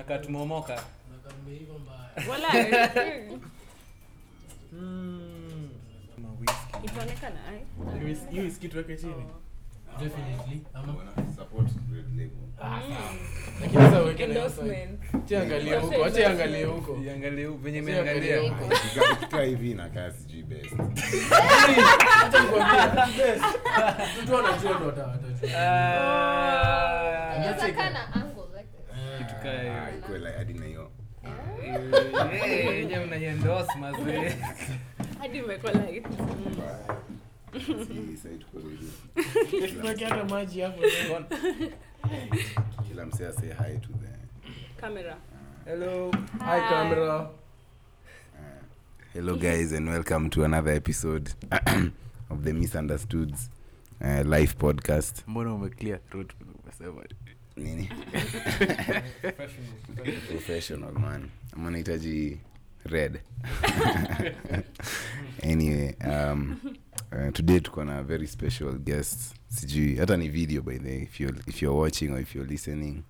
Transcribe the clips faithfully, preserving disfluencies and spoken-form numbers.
Nakaa tumeomoka. Nakaa mmeiva mbaya. Wala. Mm. Inaonekana ai. You is kitu yake chini. Definitely. Ama support great label. Ah. Lakini sasa weke endorsement. Tiangalie huko, acha angalie huko. Iangalie huko venye imeangalia. Ukikata hivi na kasi G best. Acha nikwambia best. Mtu anajua ndo atajua. Ah. Angalia kana angle like that. Kitu kaya hiyo. Iko like hadi na hiyo. Eh, yeye mnaiendorse mazee. Hadi umekuwa like. Si said correct. Tunakiata maji hapo ndio. Kila msea say hi to the camera. Hello. Hi, hi camera. Uh, hello guys and welcome to another episode of the Misunderstoods uh, live podcast. Mbona umeclear throat umesema nini? Professional. Professional man. Mbona hitaji red. Anyway, um Uh, today tuko na very special guest. Sijui hata ni video by the way, if you if you're watching or if you're listening.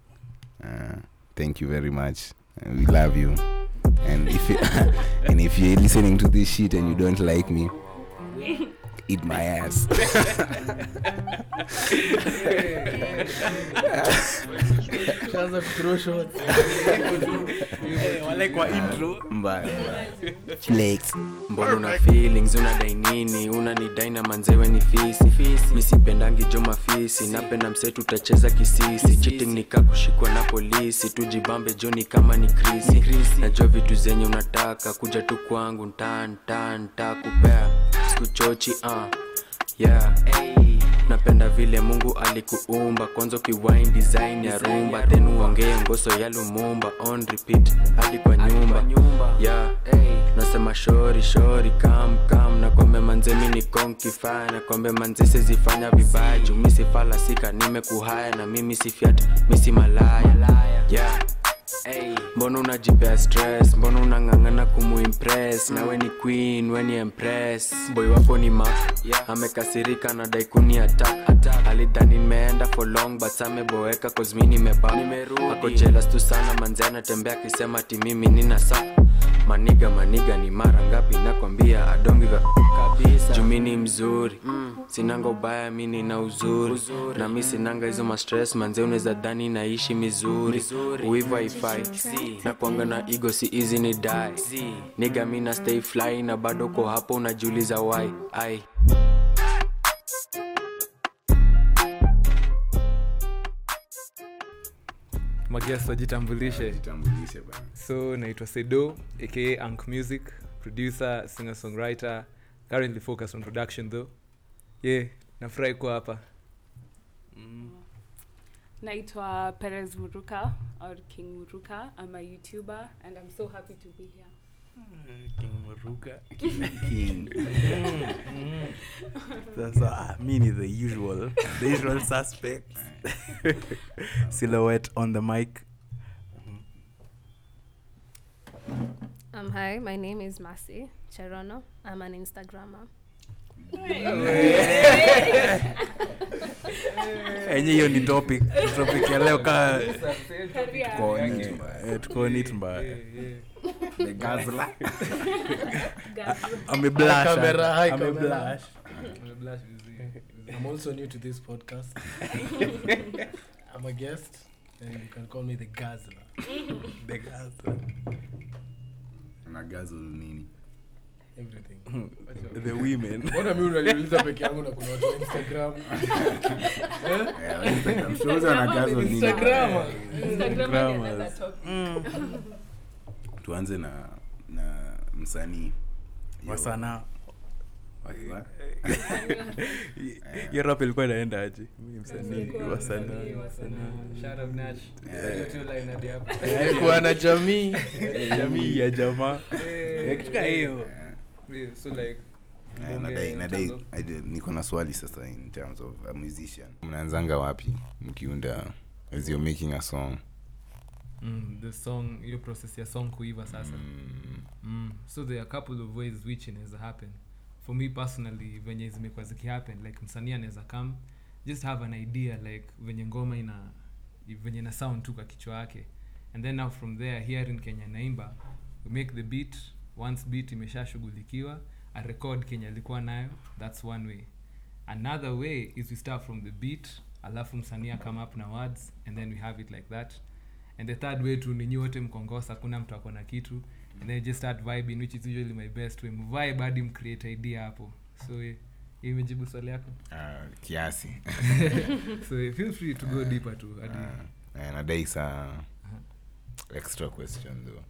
Uh, thank you very much. Uh, we love you. And if you, and if you're listening to this shit and you don't like me, eat my ass. That's a true shot. Wale kwa intro mbaya. Flex. Mbona una feelings unadai nini? Unanidai na manzewe ni fisi fisi. Misipendangi joma fisi. Napenda msetu tutacheza kisisi. Cheating nikakushikwa na polisi. Tujibambe Johnny kama ni Chrissy. Najua vitu zenye unataka kuja tu kwangu ntan tan takupea. Sikuchochi ah. Uh, yeah. Hey. Napenda vile Mungu alikuumba kwanza kiwine design ya rumba then uongee ngoso ya Lumumba on repeat hadi kwa nyumba yeah hey. Nasema shori shori come come na kwamba manze mimi ni konki fana kwamba manze sizifanya vibaya mimi sifala sika nimekuhaya na mimi sifiata mimi si malaya yeah hey. Mbona unajipea stress mbona unangangana kumuimpress mm. Na we ni queen we ni empress boy wako ni ma yeah. Amekasirika na dai kuni attack alidhani nimeenda for long but ameboeka cause mimi nimeba nimerudi ako jealous tu sana manzi anatembea akisema ati mimi nina saa maniga maniga ni mara ngapi nakwambia adongi vya kabisa jumini mzuri mm. Sinanga ubaya mimi nina uzuri, uzuri. Na mimi sinanga hizo ma stress manzi unaweza dhani naishi mizuri uiva ifai na kuanga na ego si easy ni die Z. Nigga mina stay fly na bado ko hapo unajiuliza why ai Magiasa jitambulishe jitambulishe bana so naitwa Sedo aka Ankh Music producer singer songwriter currently focused on production though yeah nafurahi kwa hapa mm. Naitwa Perez Muruka or King Muruka. I'm a YouTuber and I'm so happy to be here. Mm, King Muruka. King. mm, mm. So, so I mean the usual, the usual suspects. Silhouette on the mic. Um, hi, my name is Masi Cherono. I'm an Instagrammer. Enye hiyo ni topic topic ya leo ka tuko ni tumba the gazla ame blush camera ame blush ame blush I'm also new to this podcast I'm a guest and you can call me the gazla the gazla na gazla nini everything the women mbona mimi unaliuliza peke yangu na kuna watu wa Instagram eh Instagram shows na gazo nini Instagram Instagram na topic tuanze na na msanii wa sanaa waiwa yero pelikuwa inaenda aje mimi msanii wa sanaa shout out Nash two line hadi hapo kwa na jamii jamii ya jamaa hakika hiyo yeah, so like and I and I I niko na swali sasa in terms of a musician mnaanzanga wapi mkiunda as you making a song mm the song you process your song kuiva sasa mm. Mm so there are a couple of ways which has happened for me personally venye zimekuwa zikihappen like msanii anaweza come just have an idea like venye ngoma ina venye na sound tu kwa kichwa yake And then now from there, here in Kenya naimba, we make the beat. Once beat imeshashughulikiwa, a record Kenya alikuwa nayo, that's one way. Another way is we start from the beat, alafu msania come up na words, and then we have it like that. And the third way to ninyi wote mkongosa, kuna mtu akona kitu, and then just start vibing, which is usually my best way. Mvibe hadi mcreate idea hapo. So yeah. Imejibu swali yako? Uh, kiasi. So feel free to go uh, deeper too. Hadi. Uh, and adai sa uh-huh. extra question though.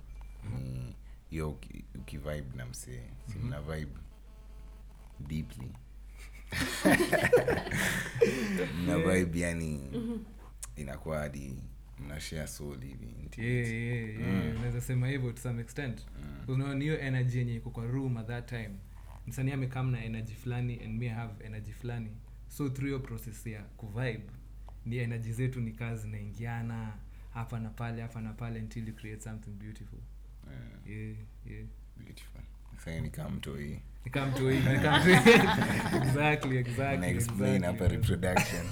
Mm, yo ukivibe na mse, si mna vibe deeply. Mna vibe yani inakuwa hadi mna share soul hivi. Yeah, yeah, yeah. Unaweza mm. sema hivyo to some extent. Mm. Unaona hiyo energy yenye iko kwa room at that time. Msanii amekam na energy fulani and me have energy fulani, so through your process ya kuvibe ni energy zetu ni kazi na ingiana hapa na pale hapa na pale until you create something beautiful. Yeah, yeah, yeah. Beautiful. Sasa ni kama mtu hii ni kama mtu hii ni kama exactly exactly I explain exactly. Up a reproduction.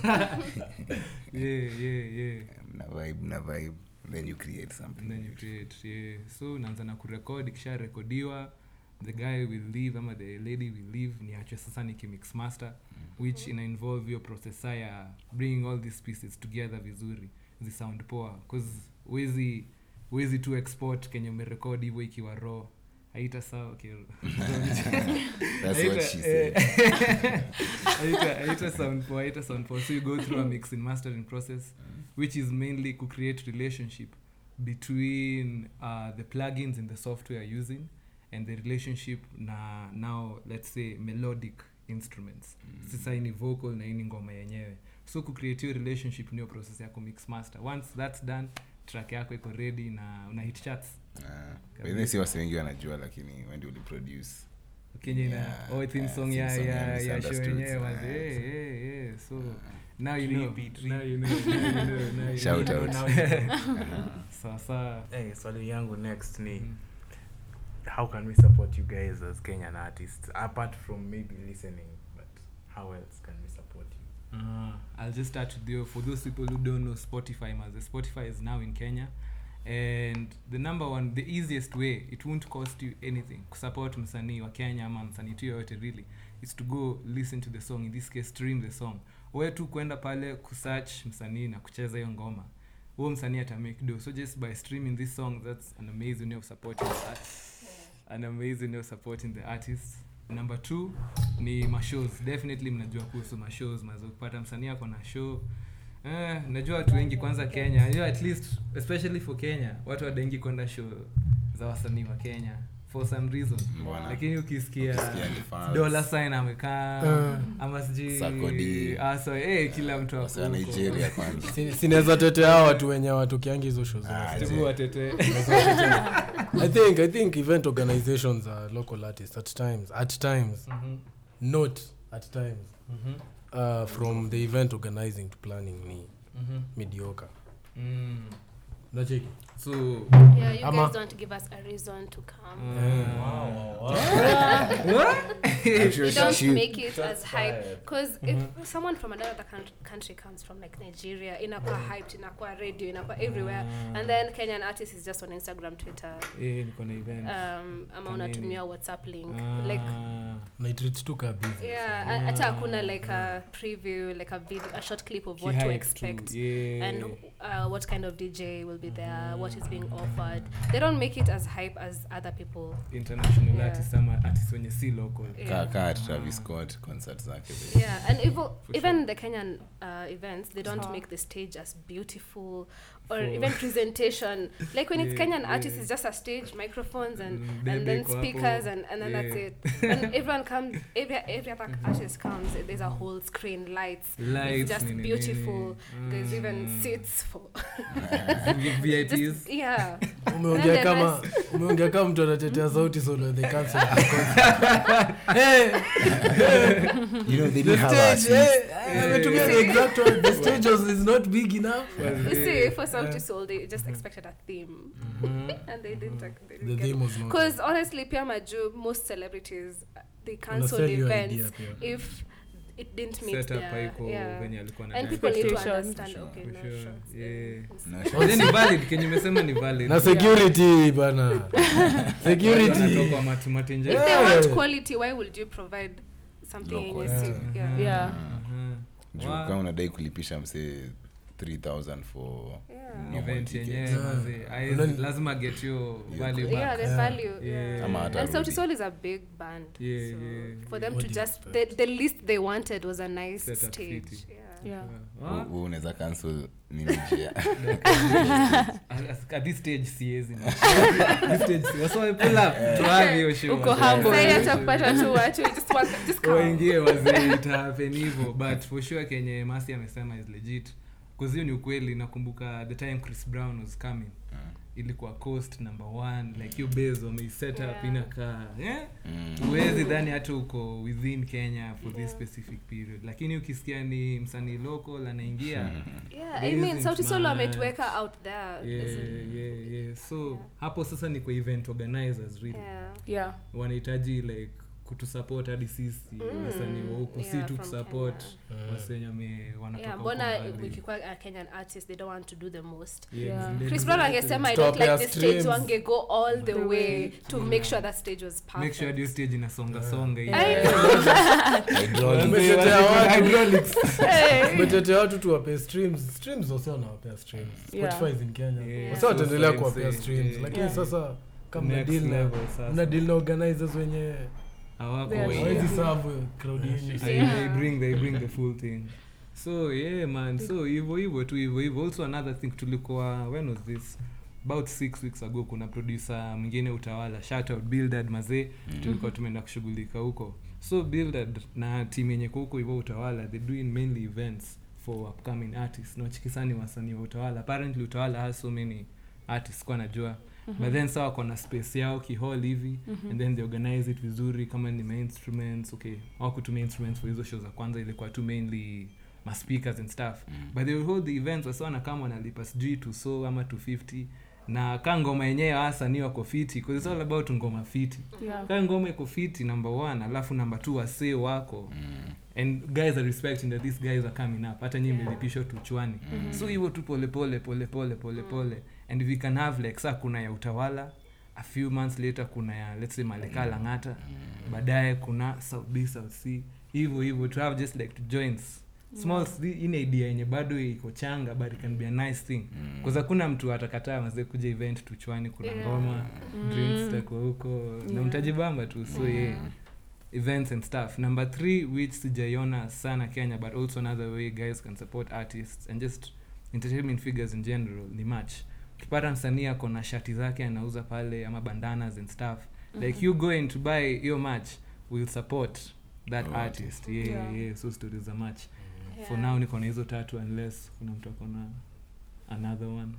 Yeah, yeah, yeah. Na vibe na vibe then you create something, then you create. Yeah, so naanza na kurekodi, kisha rekodiwa, the guy will leave ama the lady will leave, niache sasa niki mix master, mm. which ina involve your processor ya bringing all these pieces together vizuri zi sound poa, cause wezi wezi to export kenye umerekodi hivyo ikiwa raw haita sawa. Okay. That's what she said. haita haita sound poa, haita sound poa. So you go through a mixing mastering process, mm. which is mainly to create relationship between uh, the plugins and the software you're using, and the relationship na now let's say melodic instruments, mm. sasa ni vocal na ni ngoma yenyewe, so ku create a relationship ni process yako mix master. Once that's done, track yako iko ready na una hit charts. Ah, wengine si wasi wengi wanajua, lakini wewe ndio uliproduce Kenya na oh theme song ya ya ya show yenyewe wazee. Yeah, yeah, yeah. So now you know, now you know, now you shout out. Sasa eh swali yangu next ni mm. how can we support you guys as Kenyan artists apart from maybe listening, but how else can we support you? Uh, I'll just start with you. For those people who don't know Spotify, as Spotify is now in Kenya, and the number one, the easiest way, it won't cost you anything to support msanii wa Kenya ama msanii tu yote really, is to go listen to the song, in this case stream the song, wewe tu kwenda pale kusearch msanii na kucheza hiyo ngoma, huo msanii ata make do. So just by streaming this song, that's an amazing way of supporting us. An amazing way of supporting the artists. Number two, ni mashows. Definitely mnajua kuhusu mashows. Mazokupata msanii ako na show. Eh, najua watu wengi kwanza Kenya. Najua at least, especially for Kenya, watu wadengi kwenda show za wasanii wa Kenya. For some reason. Mwana. Lakini ukisikia, ukisikia dollar sign amekaa, uh, ama sijui sakodi. Ah, so eh kila mtu hapo wa Nigeria kwanza. Sinaweza tete hao watu wenye watu kiangi hizo shows. Sijui watete. I think I think event organizations are local artists at times. At times. Mm-hmm. Not at times. Mm-hmm. Uh from the event organizing to planning ni mm-hmm. mediocre. Mm. Logic. So yeah, you ama, guys don't give us a reason to come. Mm. Wow, wow, wow. You don't make it as hype, because mm-hmm. if someone from another country comes from like Nigeria, inakuwa mm. hyped, inakuwa radio, inakuwa everywhere, mm. and then Kenyan artist is just on Instagram, Twitter. Eh, niko na event. Um, ama unatumia WhatsApp link. Ah. Like nitrate to ka busy. Yeah, hata yeah. kuna like a preview, like a video, a short clip of what Ki-hype to expect, yeah. and uh, what kind of D J will be there. Uh, what is being offered. They don't make it as hype as other people. International yeah. artists, some artists when you see local. Yeah. Kaka, Travis Scott, concerts like this. Yeah, and even, even sure. the Kenyan uh, events, they don't so. make the stage as beautiful or oh. even presentation. Like when yeah, it's Kenyan yeah. artists, it's just a stage, microphones and, mm, and then speakers and, and then yeah. that's it. When everyone comes, every, every other mm-hmm. artist comes, there's a whole screen, lights. lights it's just nene, beautiful. Nene. There's mm. even seats for... V I P. Just, yeah. Umeongea kama umeongea kama mtu anatetea Sauti Sol the concert. Hey. You know they didn't have us. Ametumia the exact one. The stage is not big enough. You see, for Sauti Sol they just expected a theme. Mm-hmm. And they didn't like the theme was not. Cuz honestly pia maju most celebrities they cancel events if it didn't meet set up their yeah. venye alikuwa na understand sure. Okay no, sure. Sure. Yeah no, then ni valid kenye umesema ni valid na security bana security natoka matumati nje if they want quality why would you provide something in this yeah yeah kama unadai kulipisha msee three thousand for yeah. event yenyewe yeah. no, lazima get you value back yeah the value yeah, yeah. yeah. And Sauti Sol is a big band yeah, so yeah. for them what to just the, the least they wanted was a nice set stage yeah yeah wewe unaweza cancel nini njia at this stage siezi ni this stage so I pull up to have you show uko hapo sasa atakupata tu acho just want just come waingie wazee it happen hivyo but for sure Kenya Masi amesema is legit kuzi ni ukweli nakumbuka the time Chris Brown was coming uh-huh. ilikuwa coast number one like your base on the setup yeah. inakaa yeah mm. uwezi dhani hata uko within Kenya for yeah. this specific period lakini ukisikia ni msanii local anaingia yeah i mean Sauti Sol ametuweka out there yeah yeah, yeah yeah so yeah. hapo sasa ni kwa event organizers really yeah, yeah. wanahitaji like kutu support hadi sisi wasanii mm. huko yeah, si tu support wasenya me wanatoka huko mbona ukikuwa Kenyan artist they don't want to do the most yeah. Yeah. Chris Brown angesema I don't like this streams. Stage wange go all the way to yeah. make sure that stage was perfect make sure this stage inasonga songa hiyo hydraulics but wote watu tuwape streams streams wasio na wape streams Spotify is in Kenya wasio ataendelea kuwape streams lakini sasa kama deal level sasa na deal organizers wenyewe awako hizi sababu crowd yenyewe they bring they bring the full thing so yeah man so hivyo hivyo tu hivyo hivyo also another thing tulikuwa when was this about six weeks ago kuna producer mwingine Utawala shout out Buildad mazee mm-hmm. tulikuwa tumeenda kushughulika huko so Buildad na team yenye huko hivyo Utawala they doing mainly events for upcoming artists no chikisani wasanii wa Utawala apparently Utawala has so many artists kwa najua mm-hmm. but then sawa kuna space yao kihall hivi mm-hmm. and then they organize it vizuri kama ni main instruments okay au kutumia instruments for hizo shows za kwanza ilikuwa tu mainly ma speakers and stuff mm-hmm. but they will hold the events wasawa na kama wanalipa sijui tu so ama two fifty na ka ngoma yenyewe hasa ni wako fiti because it's all about ngoma fiti yeah. ka ngoma iko fiti number one alafu number two wasee wako mm-hmm. and guys are respecting that these guys are coming up hata nyinyi mlipishwa yeah. tuchwani mm-hmm. so hivyo tu pole pole pole pole pole pole and we can have like saa kuna ya Utawala a few months later kuna ya let's say Malekala Ngata baadaye kuna South B South C hivyo hivyo to have just like to joins small yeah. in idea yenye bado iko changa but it can be a nice thing mm. cause hakuna mtu atakataa mzee kuja event tuchwani kuna yeah. ngoma mm. drinks tako huko yeah. na mtajibamba tu so yeah. yeah events and stuff number three which sijaiona sana Kenya but also another way guys can support artists and just entertainment figures in general ni match kipata msanii ako na shati zake anauza pale ama bandanas and stuff mm-hmm. like you go in to buy your match will support that oh, artist yeah, yeah yeah so stories za match yeah. for now niko na hizo tatu unless kuna mtu akona another one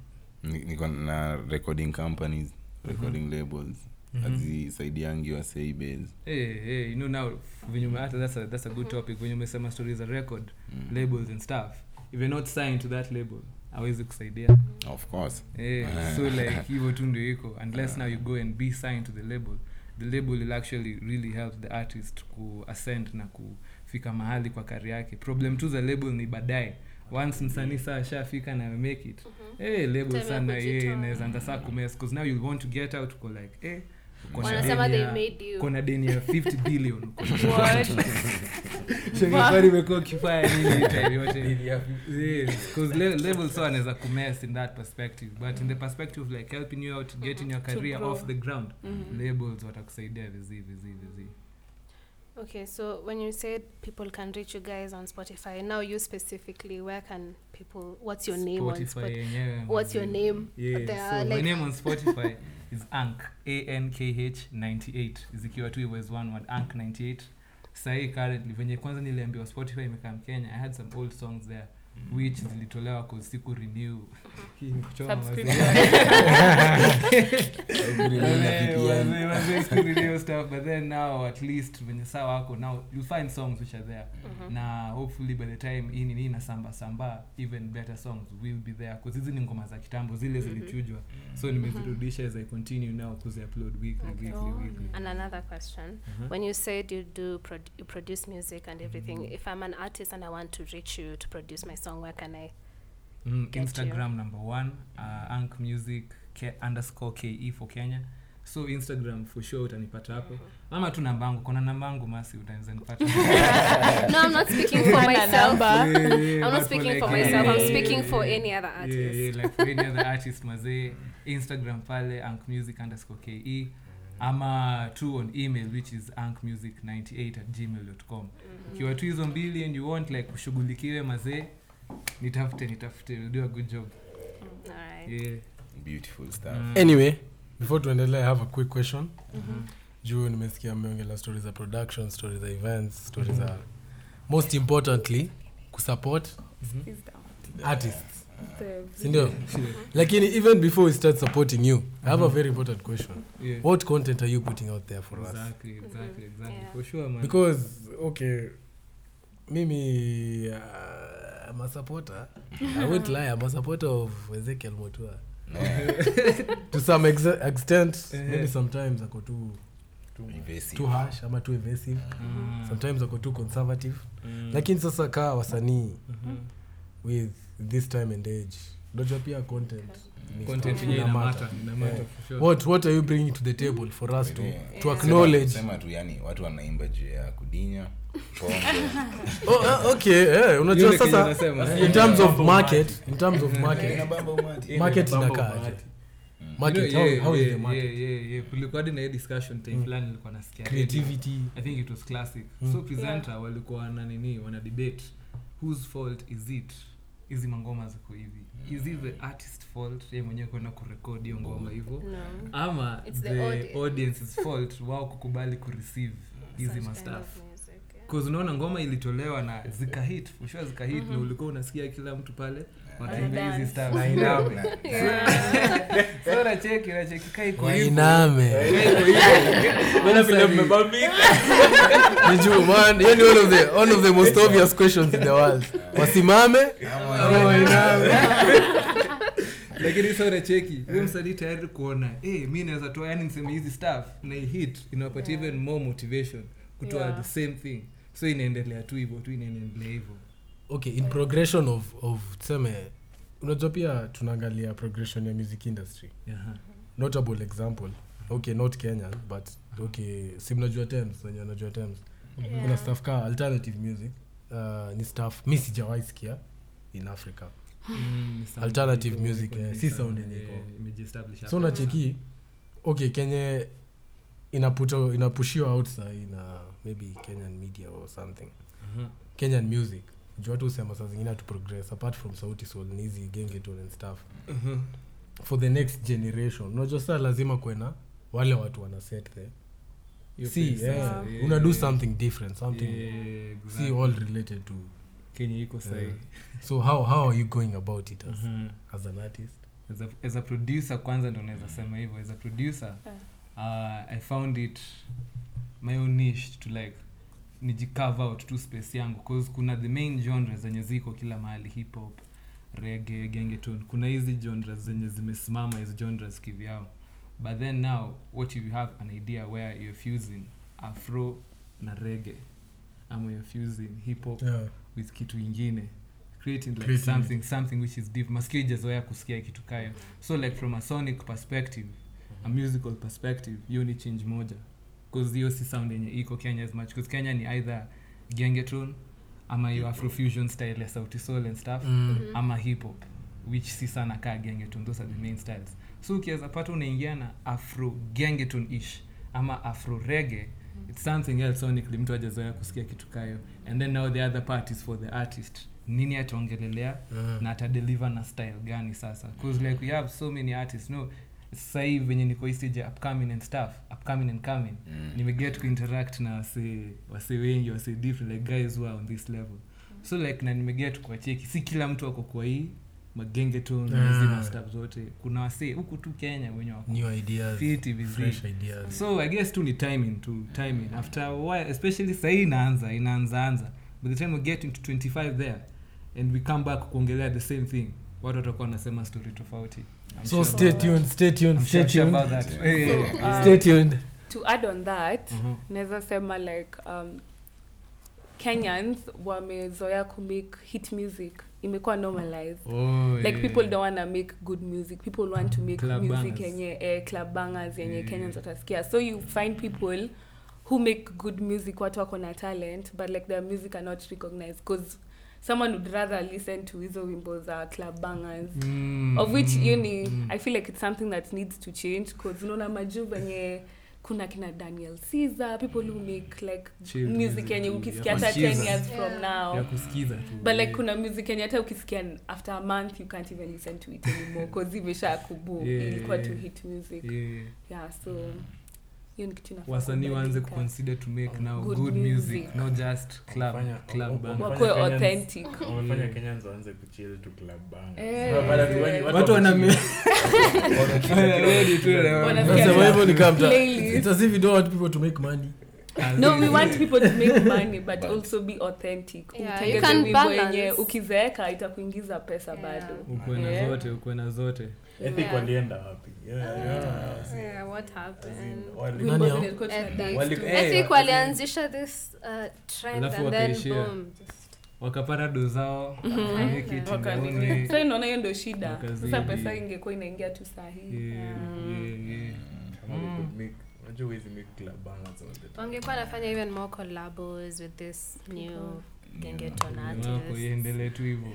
niko na recording companies recording mm-hmm. labels Mm-hmm. azisaidiangi wa say base eh eh you know now vinyume hata that's a, that's a good topic vinyume sema stories a record mm. labels and stuff if you're not signed to that label hawezi kusaidia of course eh yeah. so like hivyo tu ndio iko unless now you go and be signed to the label the label will actually really help the artist ku ascend na kufika mahali kwa career yake problem tu za label ni baadaye once msanii saa shafika na make it mm-hmm. eh hey, label sana yeye inaweza ndasa kumess cuz now you want to get out ko like eh hey, kuna deni ya fifty billion shangifari meko kifaya nini time yote because level so anaweza kumess in that perspective but in the perspective like helping you out getting mm-hmm. your career off the ground mm-hmm. labels watakusaidia vizi vizi vizi okay so when you said people can reach you guys on Spotify now you specifically where can people what's your name Spotify, on Spotify yeah, what's your name yeah, there so like my name on Spotify is Ankh A N K H ninety-eight Ezekiel Mutua was one word Ankh ninety-eight sahi currently venye kwanza niliambiwa Spotify imekam Kenya I had some old songs there which zilitolewa kwa siku renew kuchoma subscription was really real stuff, but then now at least when you saw wako now you find songs which are there mm-hmm. na hopefully by the time in in na samba samba even better songs will be there because hizi ni ngoma za kitambo zile zilichujwa so nimezirudisha as I continue now because I upload weekly okay. weekly weekly and another question mm-hmm. when you said you do pro- you produce music and everything mm-hmm. if I'm an artist and I want to reach you to produce my song, where can I mm, Instagram you? Number one uh, Ankh Music K- underscore K E for Kenya. So Instagram for sure utanipata hapo. Mama tu namba yangu, kuna namba yangu masi utaweza nipata. No, I'm not speaking for myself. Yeah, yeah, yeah, I'm not speaking for, like, for myself. Yeah, I'm speaking for any other artist. Yeah, yeah, like for any other artist mazee Instagram pale Ankh Music underscore K E. Ama tu on email which is ankhmusic ninety-eight at gmail dot com. Ukiwa tu hizo mbili and you want like kushughulikiwe mazee nitafute nitafute we'll do a good job. All right. Yeah. Beautiful stuff. Mm. Anyway, before tuendelee I have a quick question. Mhm. Juu nimesikia mmeongelea stories za production, stories za events, stories za mm-hmm. most importantly kusupport mm-hmm. artists. Sindio? Lakini even before we start supporting you, I have mm-hmm. a very important question. Yeah. What content are you putting out there for exactly, us? Exactly, exactly, exactly. Yeah. For sure, man. Because okay, mimi uh, I'm a supporter. I won't lie, I'm a supporter of Ezekiel Mutua. Yeah. To some ex- extent, yeah. Maybe sometimes I go too evasive. Too harsh, ama too evasive. Mm. Sometimes I go too conservative. Mm. Lakini sasa ka wasanii mm-hmm. with this time and age doja pia content content yenye ina matter ina matter for sure. What what are you bringing to the table for us to yeah. to acknowledge? Sema tu yani watu wanaimba juu ya kudinya pombe. Oh okay eh unajua sasa in terms of market in terms of market market inakaaje market how how is the market yeah yeah kulikuwa na discussion time fulani nilikuwa nasikia creativity I think it was classic so presenter walikuwa na nini wana debate whose fault is it hizi ngoma ziko hivi is it the artist fault yeye mwenyewe kwenda kurecord hiyo ngoma hivyo no. ama it's the, the audience. audience's fault wao kukubali kureceive hizi ma stuff because unaona ngoma ilitolewa na zika hit ushawa zika hit mm-hmm. na ulikuwa unasikia kila mtu pale wataimba hizi stuff na iname so na cheki na cheki kai kwa hiyo iname bana bila mbambika ndio man yani one of the one of the most obvious questions in the world wasimame au iname lakini sio na cheki wewe msanii tayari kuona eh mimi naweza toa yani niseme hizi stuff na hit inawapatia even more motivation kutoa the same thing so inaendelea tu hivyo tu inaendelea hivyo okay in progression of of tuseme unajua pia tunaangalia progression ya music industry yeah. Notable example okay not Kenyan but okay simnajua terms wenyewe najua terms yeah. Kuna stuff ka alternative music uh, ni stuff mimi sijawahi sikia in Africa mm, alternative music si sound yenyewe imeestablish so na cheki okay Kenya inaputo inapushiwa outside na maybe Kenyan media or something mhm Kenyan music juu watu husema saa zingine to progress apart from Sauti Sol ni hizi gengetone and stuff mhm for the next generation unajua sasa lazima kwenda wale watu wana set the you see yeah, yeah. yeah. una do something different something yeah, exactly. See all related to Kenya iko sahi yeah. So how how are you going about it as mm-hmm. as an artist as a, as a producer kwanza ndo naweza sema hivyo as a producer yeah. Uh, I found it my own niche to like nijikava out to space yangu cause kuna the main genres zenye ziko kila mahali hip hop, reggae, gengetone. Kuna hizi genres zenye zimesimama hizo genres kivyao. But then now what if you have an idea where you're fusing afro na reggae ama you're fusing hip hop yeah. with kitu kingine creating like creating something it. something which is deep maskijaz waya kusikia kitu kayo. So like from a sonic perspective a musical perspective you need change moja because hiyo si sound yenye iko Kenya as much because Kenya ni either gengetone ama your afrofusion style ya Sauti Sol and stuff mm-hmm. ama hip hop which si sana ka gengetone those are the main styles so ukiweza pata unaingia na afro gengetone ish ama afro reggae it's something else sonically mtu hajazoea kusikia kitu kayo and then now the other part is for the artist nini ataongelelea mm-hmm. na ata deliver na style gani sasa because mm-hmm. like we have so many artists no sasa hivi venye niko hii stage upcoming and stuff upcoming and coming mm. nime get to interact na wase wase wengi wase different like guys who are on this level mm. So like na nimeget kwa cheki, si kila mtu wako kwa hii magenge tu na zima stuff zote. Kuna wase huku tu Kenya wenye wako new ideas, creative fresh ideas. So I guess tu ni timing tu, timing. After a while, especially sai inaanza, inaanza anza. By the time we get into twenty-five there and we come back kuongelea the same thing, watu watakuwa wanasema story tofauti. So stay tuned, stay tuned, stay tuned about that. Stay tuned. To add on that, mm-hmm. naweza sema like um Kenyans wamezoea ku make hit music. Imekuwa normalized. Oh, like yeah. People don't want to make good music. People want to make club music yenye eh, club bangers yenye yeah. Kenyans watasikia. So you find people who make good music, watu wako na talent, but like their music are not recognized because someone would rather listen to hizo wimbo za club bangers, mm, of which you know, mm. I feel like it's something that needs to change because unaona majuba yenye kuna kina Daniel Caesar, people who make like Chilled music yenye ukisikia hata ten years yeah. from now ya kusikiza tu, but like yeah. kuna music yenye hata ukisikia after a month you can't even listen to it anymore because imesha kubu yeah. ilikuwa to hit music yeah, yeah so hiyo ni kitu nafanya wasanii waanze ku consider to make now good, good music, music not just club fanya, club band wako authentic wafanya Kenyans waanze ku chill to club band watu wana ready to so whatever they come to it's as if we don't want people to make money no we want people to make money but also be authentic utengeze wimbo yenye ukizeeka itakuingiza pesa bado uko na zote uko na zote ethic walienda wapi yeah what happened ethic walianzisha this uh, trend and then boom wakapata dozao ameki tini so inaona hiyo ndio shida sasa pesa ingekuwa inaingia tu sahihi yeah yeah always make club bangers all the time. Wangekuwa nafanya even more collabs with this new gengeton artists. Wako iendelee tu hivyo.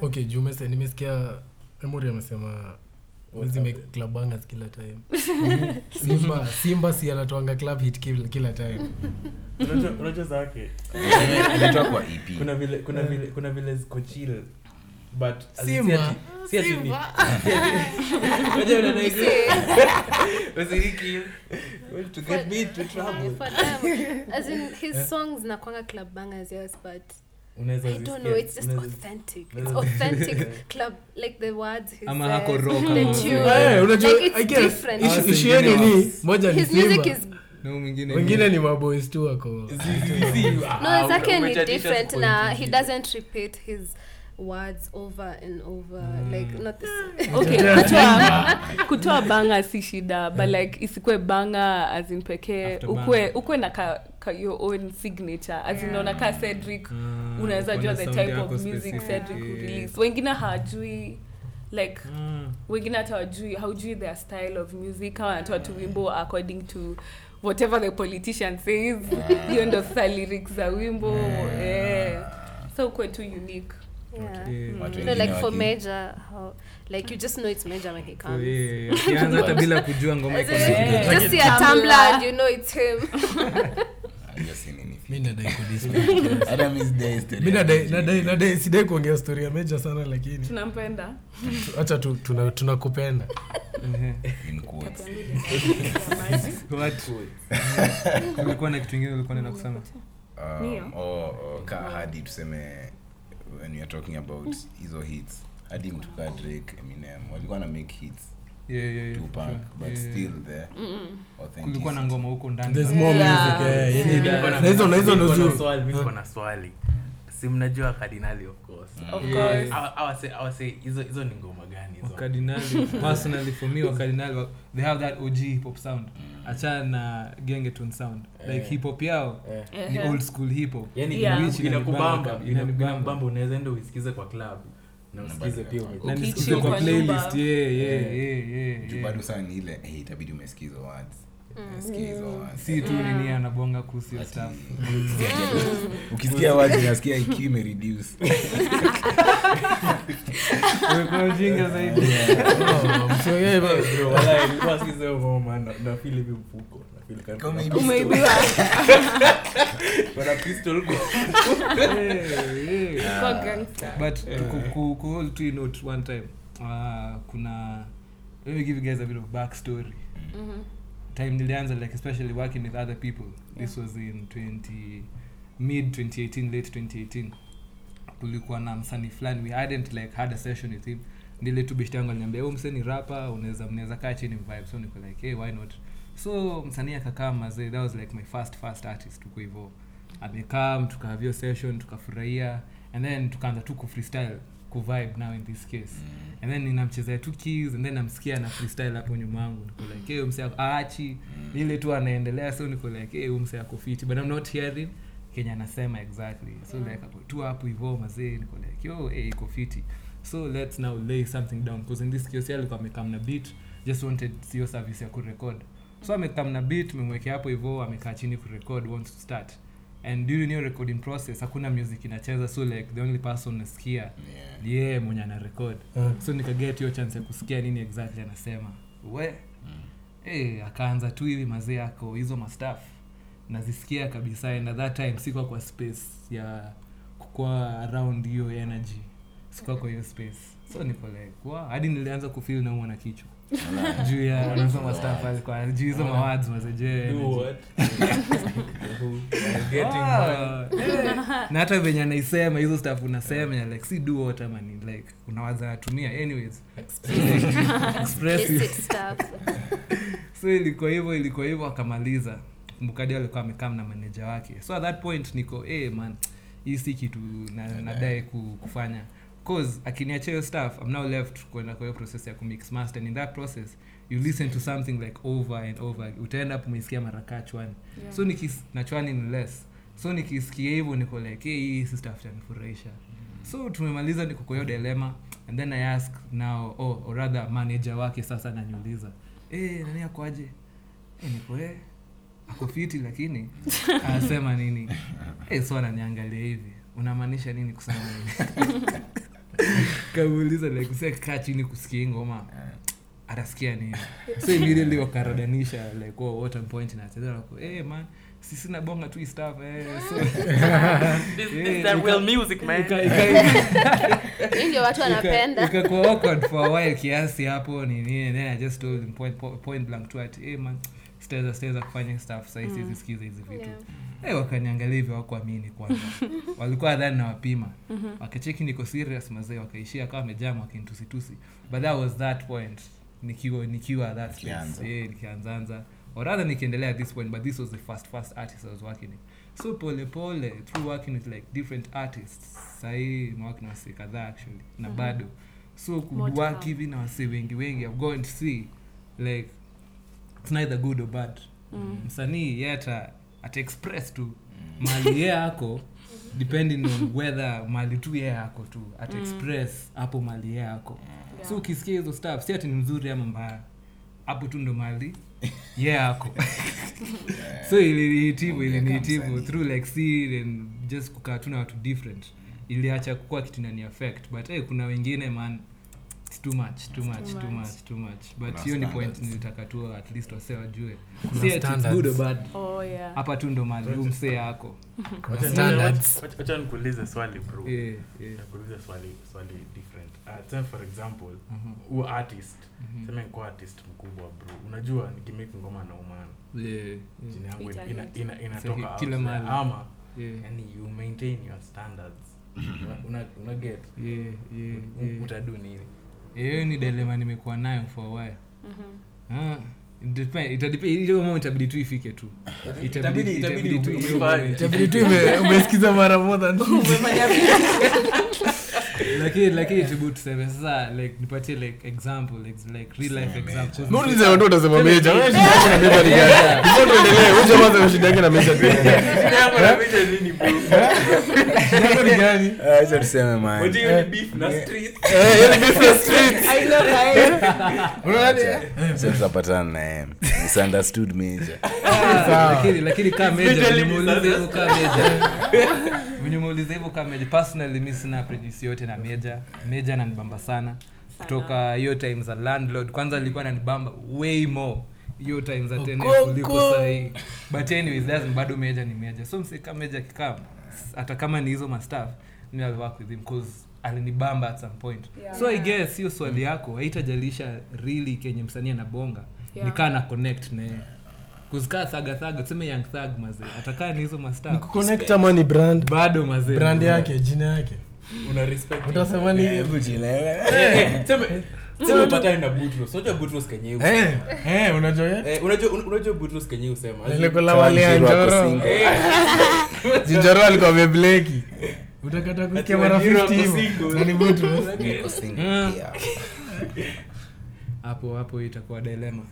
Okay, Jume sasa nimesikia memory amesema always make club bangers kila time. Simba Simba si anatoanga club hit kila time. Unajua unajua zake. Unajua kwa E P. Kuna vile kuna vile kuna vile ziko chill. But Simba Simba unajua na hiyo Ezekiel went to get but, me into trouble for them as in his songs na kwanga club bangers yes but unaweza I don't know it's just authentic it's authentic club like the words he ama hako rock eh unajua I guess ishieni ni moja ni Simba his music is no mwingine mwingine ni maboys tu wako no exactly different na he doesn't repeat his words over and over mm. like not this okay kutoa kutoa banga si shida but like isikwe banga as in pekee ukwe ukwe na ka, ka your own signature as in unaona ka Cedric mm. unaweza jua the type of music yeah. Cedric yeah. release wengine hawajui like mm. wengine hata hawajui hawajui their style of music au wanatoa tu wimbo according to whatever the politician says hiyo ndo lyrics za wimbo eh so kwa tu unique yeah, yeah. Mm. You know like for Major how like you just know it's Major when he comes ukianza hata bila kujua ngoma iko just see a tumbler and you know it's him just in any mimi na dai kudispute Adam is days mimi na dai na dai na dai sidai kuongea story ya Major sana lakini tunampenda acha tu tunakupenda in quotes kulikuwa na kitu kingine ulikuwa unataka kusema oh ka hadi tuseme when you are talking about hizo hits hadi mtu ka Drake Eminem walikuwa na make hits yeah yeah yeah Tupac sure. But yeah, still there authentic kulikuwa na ngoma huko ndani there's more music eh hizo na hizo ndio swali mimi kuna swali si mnajua Cardinali of course of course I was say I was say hizo hizo ni ngoma gani hizo Cardinali personally for me wa Cardinali they have that O G hip hop sound achana na gengeton sound like yeah. Hip hop yao yeah. Ni old school hip hop yani yeah. Which inakubamba inakubamba unaweza enda usikize kwa club na usikize pia na usikize kwa playlist yeah yeah yeah yeah jibadu sana ile eh itabidi umesikiza words nasikiza si tu nini anabonga kuhusu hiyo stuff ukisikia wazi nasikia I Q ime reduce wewe jinga zaidi so yeah bro wala ilikuwa sikiza huko maana na feel hivi mfuko na feel kama umeibiwa bora pistol go but ku ku to you note one time ah kuna let me give you guys a bit of back story mhm time nilianza like especially working with other people yeah. This was in twenty mid twenty eighteen late twenty eighteen tulikuwa na msanii fulani, we hadn't like had a session with him. Ndile tu bishtangu aliniambia huyu msanii rapper unaweza mnaweza kaa chini vibe, so niko like hey why not. So msanii akakaa mazee, that was like my first first artist uko hivyo. Amekaa tukavyo session tukafurahia, and then tukaanza tu ku freestyle ku vibe now in this case. Mm. And then ninamchezea two keys and then namsikia na freestyle hapo nyuma yangu, niko like hey msanii aachi ile tu anaendelea, so niko like hey msanii ako fit but I'm not hearing Kenya anasema exactly. So yeah. Like tu hapo hivyo mazee niko like yo hey iko fit. So let's now lay something down because in this case alikuwa amekam na beat, just wanted C E O service ya ku record. So amekam na beat nimemwekea hapo hivyo, amekaa chini ku record, wants to start. And during your recording process hakuna music inacheza, so like the only person nasikia ni yeye mwenye ana record. Mm. So nika get hiyo chance ya kusikia nini exactly anasema. We mm. eh akaanza tu hivi mazee yako hizo mastaff nazisikia kabisa, and at that time sikuwa kwa space ya kukua around hiyo energy. Sikuwa kwa hiyo space. So niko like wow, hadi nilianza kufeel naumwa na kichwa. Juu ya anasema staff alikuwa juu hizo mawazo mazeje. Getting wow. Hey. Na hata venye anaisema hizo stuff unasema yeah. Like si do what I mean like unawaza atumia anyways expressive stuff. So ilikuwa hivyo ilikuwa hivyo akamaliza. Kumbuka dia alikuwa amekam na manager wake. So at that point niko eh hey, man hii si kitu na yeah. Nadai kufanya cause akiniachia hiyo stuff I'm now left kwenda kwa hiyo process ya ku mix master, and in that process you listen to something like over and over, utaenda kumsikia mara kachwani yeah. So nikis nachwani ni less, so nikisikia hivyo niko like hey, hii si stuff tanifurahisha mm. So tumemaliza niko kwa hiyo dilemma, and then I ask now oh, or rather manager wake sasa ananiuliza eh hey, nani yako aje eh niko eh ako fiti lakini anasema nini eh so ananiangalia hivi unamaanisha nini kusema nini kamuliza like sasa kachi ni kusikia ngoma atasikia nini. So immediately wakaradanisha like kwa water point na tena like eh hey, man sisi na bonga tu stuff eh so this yeah, is that real music man ndio watu wanapenda ikakuwa awkward for a while kiasi hapo ni nini, then I just told him point point blank to at eh hey, man stairs stairs akufanya stuff sasa hizi hizi skiza hizi vitu eh wakaniangalia hivyo hawakuamini kwanza walikuwa dhani na wapima mm-hmm. Wakacheki niko serious mazee wakaishia kama amejama akintusitusi, but that was that point nikiwa nikiwa that space eh nikianzaanza or rather nikiendelea at this point, but this was the first first artist I was working with. So pole pole through working with like different artists sai mwaknasi kadhaa actually na mm-hmm. bado so kuwork hivi na wase wengi wengi I've gone to see like it's neither good or bad mm. Msanii yeta at express to mm. mali yako depending on whether mali tu yako tu at express hapo mm. mali yako yeah. So ukisikia hizo stuff si ati ni nzuri ama mbaya, hapo tu ndo mali yako yeah. So ilihitibu ilihitibu through like see and just kukaa tu na watu different iliacha kukua kitu nani affect, but eh hey, kuna wengine man too much too much too much too much, too much. But hiyo ni point nilitaka tu at least wase wajue si it's good or bad oh yeah hapa tu ndo maalum se yako standards. Acha nikuulize swali bro eh eh nikuulize swali swali different uh, say for example who uh-huh. artist uh-huh. sema niko artist mkubwa bro, unajua nikimake ngoma na umana eh jina yangu ina inatoka ama yani you maintain your standards una una get eh eh utadu nini. Hiyo ni dilemma nimekuwa nayo for a while. Mhm. Ah, depend itabidi hiyo moment itabidi tu ifike tu. Itabidi itabidi tu itabidi tu umesikiza mara moja tu. Lakini lakini tribute sasa sasa like nipatie like example like like real life examples. No ni zero does ama meja. Wewe unataka na meja gani? Sio tuendelee. Wewe jamaa zao shida yake na meja tu. Hapo na meja nini bro? Ndio gani? Ah, sio tuseme man. Would you beef na street? Eh, you beef na street. I love her. Unaona? Sio zapatana na misunderstood meja. Lakini lakini kama meja ni mmoja kwa meja. Nimuulize hivyo kama personally mimi sina prejudice yote na meja. Meja ananibamba sana kutoka hiyo times za landlord. Kwanza alikuwa ananibamba way more hiyo times za ten kuliko sasa hii. But anyways lazima bado meja ni meja. So mse kama meja kikam hata kama ni hizo mastaff mimi I work with him cause alinibamba at some point. Yeah. So I guess hiyo swali yako haitajalisha really kenye msanii anabonga. Yeah. Nikaa na connect naye. Kuzika saga saga tuseme young thug mazee atakaa ni hizo master connect ama ni brand bado mazee brand yake jina yake una respect utasema nini buji na eh sema sema baada ina Butros unajua Butros Kenyeu eh eh unajua eh unajua unajua Butros Kenyeu sema ile kola wale anjoro jinjoro alikuwa amebleki utakata kusikia mara fifty na ni Butros yeah hapo hapo itakuwa dilemma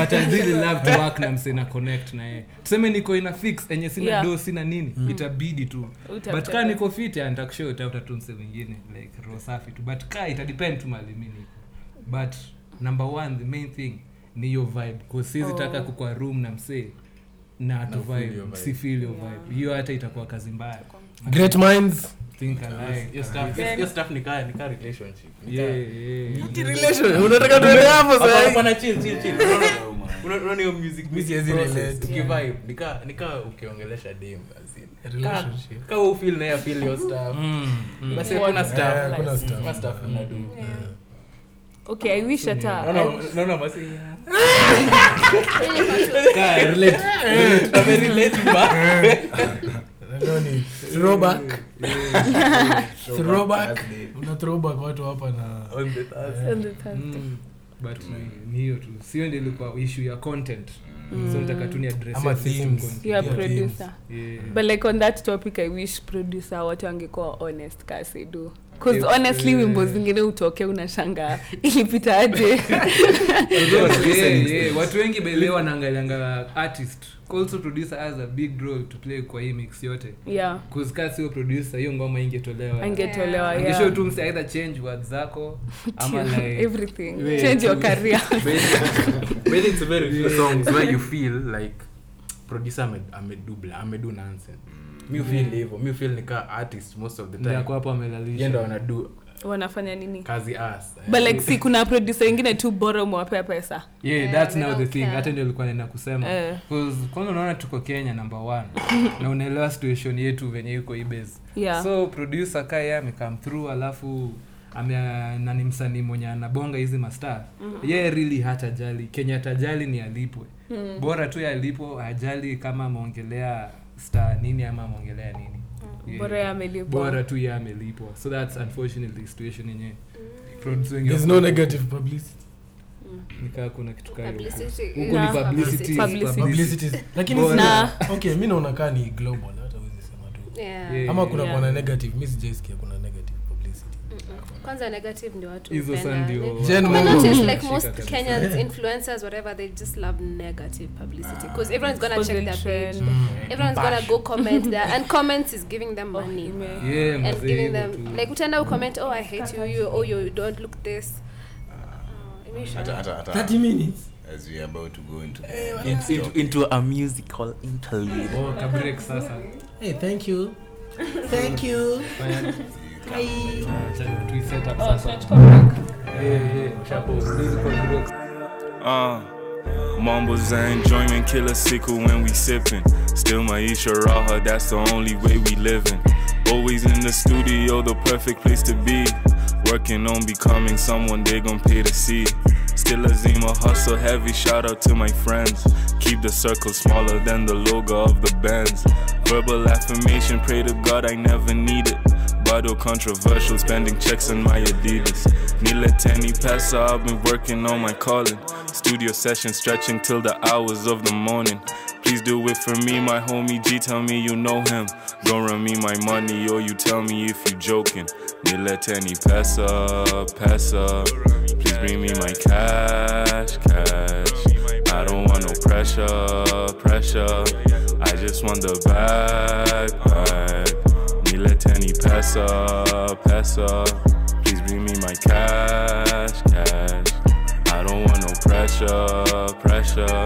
but I really love to work na msina connect na yeye tuseme niko ina fix enye sina yeah. do sina nini mm. itabidi tu Uta but kaa niko fit and nitakushow utafuta tunse wengine like raw safi tu but kaa ita depend tu mali mimi but number one the main thing ni your vibe cause sisi oh. taka kukua room na msee na to vibe si feel your yeah. vibe hiyo hata itakuwa kazi mbaya great minds think alike your stuff your stuff ni kaya ni kaya relationship yeah beauty relation unataka tuende hapo sasa hapana chill chill chill unaona hiyo music music hizi relate vibe nika nika ukiongelesha dem as in relationship kama you feel na feel your stuff basi kuna stuff kuna stuff kuna stuff na do okay I wish ata no no no no basi kaya relate very relate ba Nani throwback throwback una throwback watu hapa na mm, but ni hiyo tu sio ndio ilikuwa issue ya content mm. so nataka tu ni address ama themes you are yeah, producer yeah. but like on that topic I wish producer watu angekuwa honest kasi do cuz yeah, honestly wimbo yeah. zingine utoke unashangaa ilipita aje yeah, yeah. watu wengi belewa wanaangalia artist also producer has a big role to play kwa hii mix yote yeah cuz kasi huyo producer hiyo ngoma ingetolewa ingetolewa yeah ndio tu msi either change words zako ama like everything wait, change your career whether it's very few songs where you feel like producer amedubla amedo nonsense me feel hivyo me feel nika artist most of the time ndio hapo amelalisha yeye ndo anadu wanafanya nini kazi as but like si kuna producer wengine tu borom wape pesa yeah that's yeah, now the thing hata ndio nilikuwa nina kusema because kwanza unaona tuko Kenya number one na unaelewa situation yetu venye iko ibase yeah. so producer kaya amecome through alafu ame nani msanii mwenye anabonga hizi mastaa mm-hmm. yeye yeah, really hatajali Kenya tajali ni alipwe mm-hmm. bora tu yalipo hajali kama ameongelea star nini ama ameongelea nini Yeah. bora amelipwa bora tu ya amelipwa so that's unfortunately situation yenyewe producing there's no negative publicity nikaa kuna kitu kali huko ni publicity publicity lakini okay mimi naona kama ni global hata wezi sema tu yeah. ama kuna yeah. kuna negative mimi sijasikia kuna negative publicity mm-hmm. kwanza negative ndio watu wapenda like most Kenyans influencers whatever they just love negative publicity because everyone's going to check their page mm. everyone's going to go comment there and comments is giving them money yeah, yeah and giving them too. Like utenda u comment oh I hate you you oh you don't look this uh, uh, thirty minutes as we are about to go into hey, into, into, into a musical interlude oh kabrek sasa hey thank you thank you Hi. Tweet set up sasa. Yeah, yeah. Chapo musical. Ah. Mumbles and enjoyment killer sickle when we sippin'. Still my Isha Raha, that's the only way we livin'. Always in the studio, the perfect place to be. Working on becoming someone they gon' pay to see. Still a Zima hustle heavy, shout out to my friends. Keep the circle smaller than the logo of the Benz. Verbal affirmation, pray to God I never need it. Bado controversial, spending checks on my Adidas. Nile Tenny Pesa, I've been working on my calling. Studio session stretching till the hours of the morning. Please do it for me, my homie G, tell me you know him. Don't run me my money, or you tell me if you joking. Nile Tenny Pesa, Pesa. Please bring me my cash, cash. I don't want no pressure, pressure. I just want the bag, bag. Let any pass up, pass up. Please bring me my cash, cash. I don't want no pressure, pressure.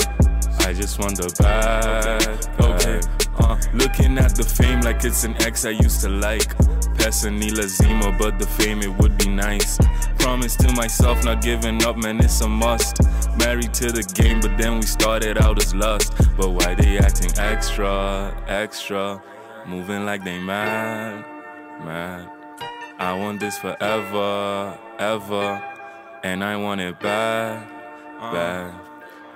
I just want the bag. Okay, uh, looking at the fame like it's an ex I used to like. Pesanila Zima, but the fame it would be nice. Promise to myself not giving up, man, it's a must. Married to the game, but then we started out as lust. But why they acting extra, extra? Moving like they mad, mad. I want this forever, ever. And I want it bad, bad.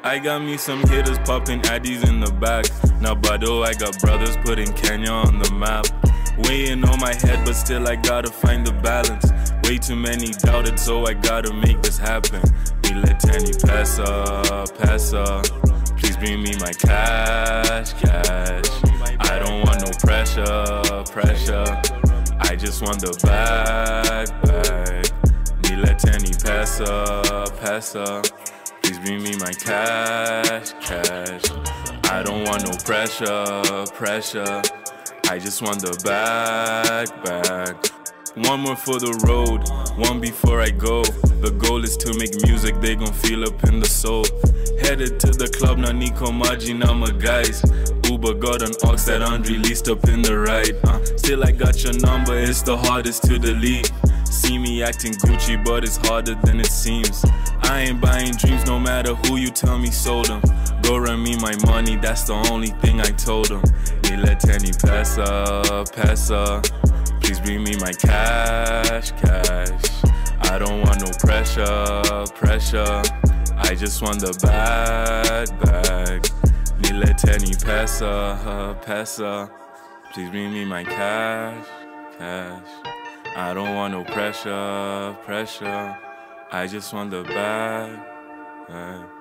I got me some hitters popping addies in the back. Now Bado, I got brothers putting Kenya on the map. Weighing on my head, but still I gotta find the balance. Way too many doubted, so I gotta make this happen. We let Tanny pass up, pass up. Please bring me my cash, cash. I don't want no pressure, pressure. I just want the bag, bag. We let Tanny pass up, pass up. Please bring me my cash, cash. I don't want no pressure, pressure. I just want the bag, bag. One more for the road, one before I go. The goal is to make music they gon' feel up in the soul. Headed to the club, now Nico Maji, now my guys. Uber got an ox that unreleased up in the ride. uh, Still I got your number, it's the hardest to delete. See me acting Gucci, but it's harder than it seems. I ain't buying dreams, no matter who you tell me sold them. Go run me my money, that's the only thing I told them. They let Tanny pass up, pass up. Please bring me my cash, cash. I don't want no pressure, pressure. I just want the bag, bag. Nila Tenny, pass up, pass up. Please bring me my cash, cash. I don't want no pressure, pressure. I just want the bag, bag.